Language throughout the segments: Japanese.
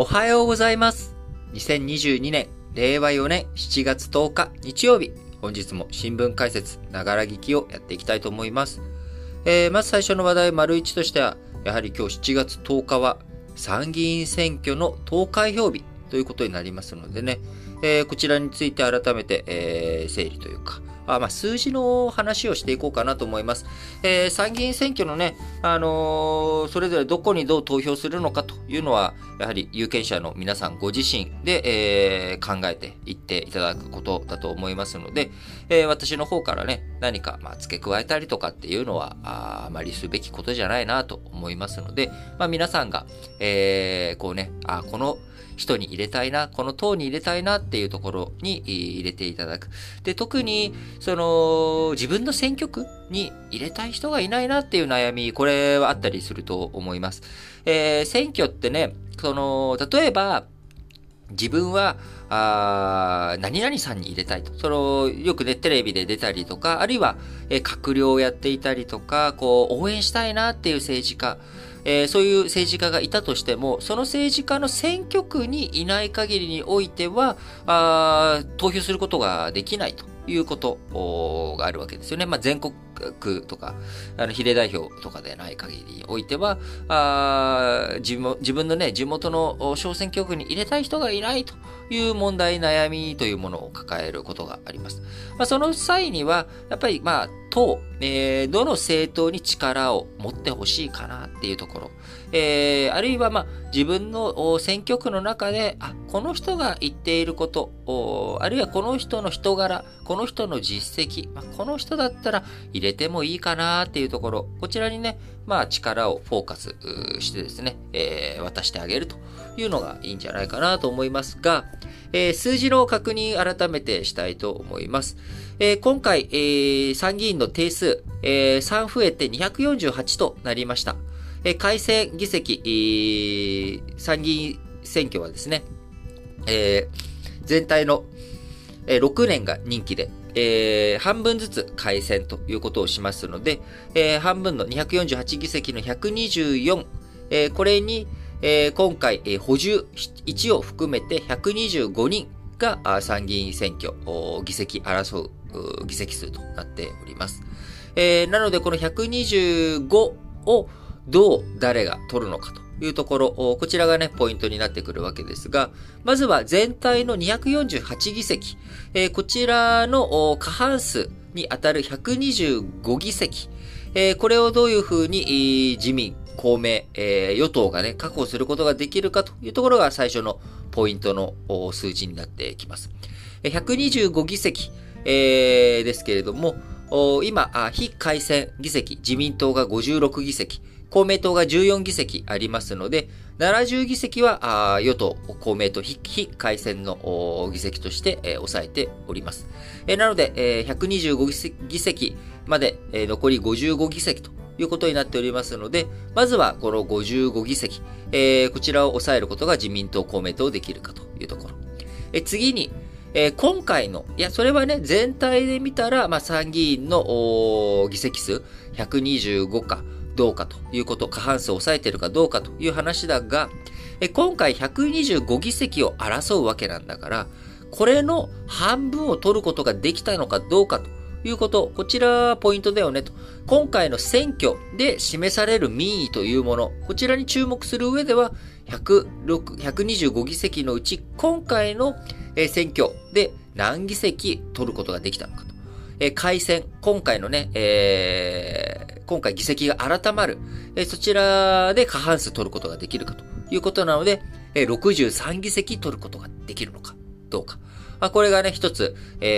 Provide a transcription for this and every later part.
おはようございます。2022年令和4年7月10日日曜日、本日も新聞解説ながら聞きをやっていきたいと思います。まず最初の話題丸1としては、やはり今日7月10日は参議院選挙の投開票日ということになりますのでね、こちらについて改めて、整理というか、数字の話をしていこうかなと思います。参議院選挙のね、それぞれどこにどう投票するのかというのは、やはり有権者の皆さんご自身で、考えていっていただくことだと思いますので、私の方からね、何か付け加えたりとかっていうのは、あまりすべきことじゃないなと思いますので、皆さんが、こうね、この人に入れたいな、この党に入れたいなっていうところに入れていただく。で、特に、自分の選挙区に入れたい人がいないなっていう悩み、これはあったりすると思います。選挙ってね、例えば、自分は、何々さんに入れたいと。よくね、テレビで出たりとか、あるいは、閣僚をやっていたりとか、応援したいなっていう政治家、そういう政治家がいたとしても、その政治家の選挙区にいない限りにおいては、投票することができないということがあるわけですよね。全国区とか、比例代表とかでない限りにおいては、自分のね、地元の小選挙区に入れたい人がいないという問題、悩みというものを抱えることがあります。その際には、やっぱり党、どの政党に力を持ってほしいかなっていうところ、あるいは自分の選挙区の中で、この人が言っていること、あるいはこの人の人柄、この人の実績、この人だったら入れてもいいかなっていうところ、こちらにね、力をフォーカスしてですね、渡してあげるというのがいいんじゃないかなと思いますが、数字の確認改めてしたいと思います。今回、参議院の定数、3増えて248となりました。改選議席、参議院選挙はですね、全体の6年が任期で、半分ずつ改選ということをしますので、半分の248議席の124、これに、今回、補充1を含めて125人が参議院選挙、議席争う議席数となっております。なので、この125をどう誰が取るのかというところ、こちらがね、ポイントになってくるわけですが、まずは全体の248議席、こちらの過半数に当たる125議席、これをどういうふうに自民、公明、与党がね、確保することができるかというところが最初のポイントの数字になってきます。125議席、ですけれども、今、非改選議席、自民党が56議席、公明党が14議席ありますので、70議席は与党、公明党、非改選の議席として、抑えております。なので、125議席まで、残り55議席ということになっておりますので、まずはこの55議席、こちらを抑えることが自民党、公明党できるかというところ。次に、今回の、それはね、全体で見たら、参議院の議席数125か、どうかということ、過半数を抑えているかどうかという話だが、今回125議席を争うわけなんだから、これの半分を取ることができたのかどうかということ、こちらポイントだよねと。今回の選挙で示される民意というもの、こちらに注目する上では、125議席のうち、今回の選挙で何議席取ることができたのかと。改選、今回のね、今回議席が改まる、そちらで過半数取ることができるかということなので、63議席取ることができるのかどうか。これがね、一つ、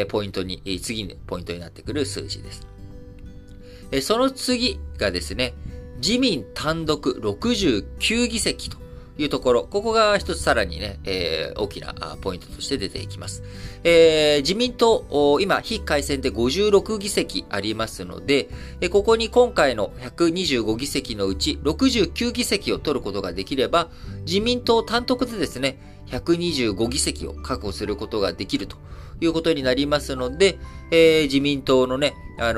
ポイントに、次にポイントになってくる数字です。その次がですね、自民単独69議席というところ、ここが一つさらにね、大きなポイントとして出ていきます。自民党、今、非改選で56議席ありますので、ここに今回の125議席のうち69議席を取ることができれば、自民党単独でですね、125議席を確保することができるということになりますので、自民党のね、パワ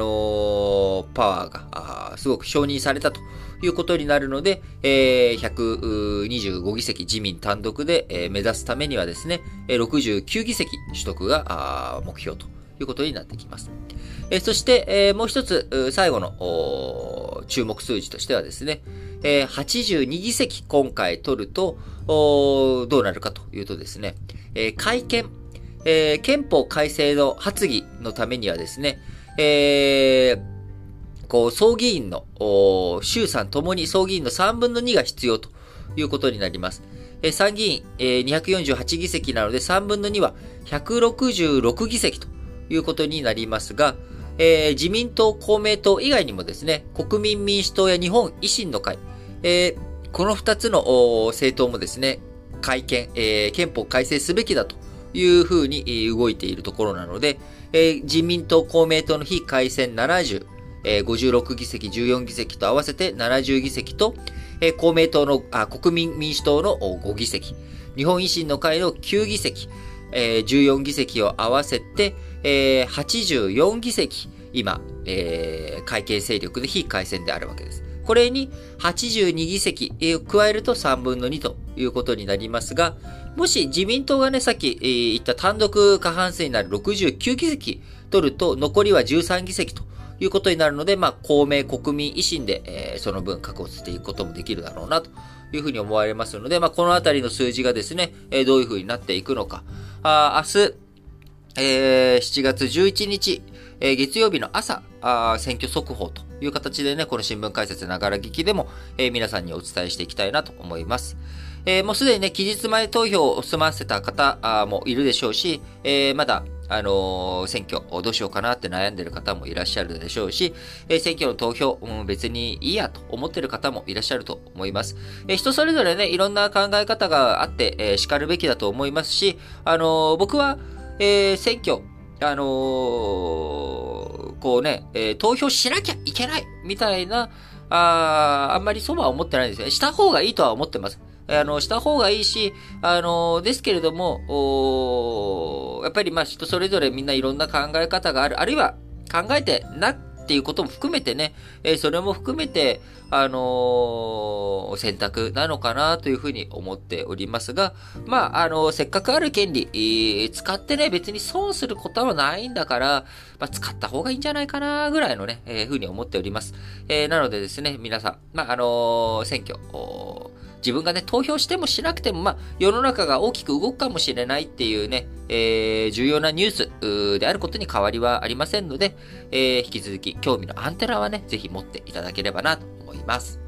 ーがすごく承認されたということになるので、125議席自民単独で、目指すためにはですね、69議席取得が目標ということになってきます。そして、もう一つ最後の注目数字としてはですね、82議席今回取るとどうなるかというとですね、改憲、憲法改正の発議のためにはですね、総議員の衆参ともに総議員の3分の2が必要ということになります。参議院248議席なので3分の2は166議席ということになりますが、自民党、公明党以外にもですね、国民民主党や日本維新の会、この2つの政党もですね、憲法改正すべきだというふうに動いているところなので、自民党、公明党の非改選70、56議席、14議席と合わせて70議席と、国民民主党の5議席、日本維新の会の9議席、14議席を合わせて、84議席、今、改憲勢力で非改選であるわけです。これに82議席を加えると3分の2ということになりますが、もし自民党がね、さっき言った単独過半数になる69議席取ると、残りは13議席ということになるので、公明、国民、維新で、その分確保していくこともできるだろうなというふうに思われますので、このあたりの数字がですね、どういうふうになっていくのか。明日、7月11日、月曜日の朝、選挙速報という形でね、この新聞解説ながら聞きでも、皆さんにお伝えしていきたいなと思います。もうすでにね、期日前投票を済ませた方もいるでしょうし、まだ、選挙どうしようかなって悩んでる方もいらっしゃるでしょうし、選挙の投票、別にいいやと思ってる方もいらっしゃると思います。人それぞれね、いろんな考え方があって、叱るべきだと思いますし、僕は、選挙、投票しなきゃいけないみたいな、あんまりそうは思ってないんですよ。した方がいいとは思ってます。した方がいいし、ですけれども、やっぱり人それぞれみんないろんな考え方がある。あるいは考えてなっていうことも含めてね、それも含めて、選択なのかなというふうに思っておりますが、せっかくある権利、使ってね、別に損することはないんだから、使った方がいいんじゃないかなぐらいのね、ふうに思っております。なのでですね、皆さん、選挙、自分がね、投票してもしなくても、世の中が大きく動くかもしれないっていうね、重要なニュースであることに変わりはありませんので、引き続き興味のアンテナはね、ぜひ持っていただければなと思います。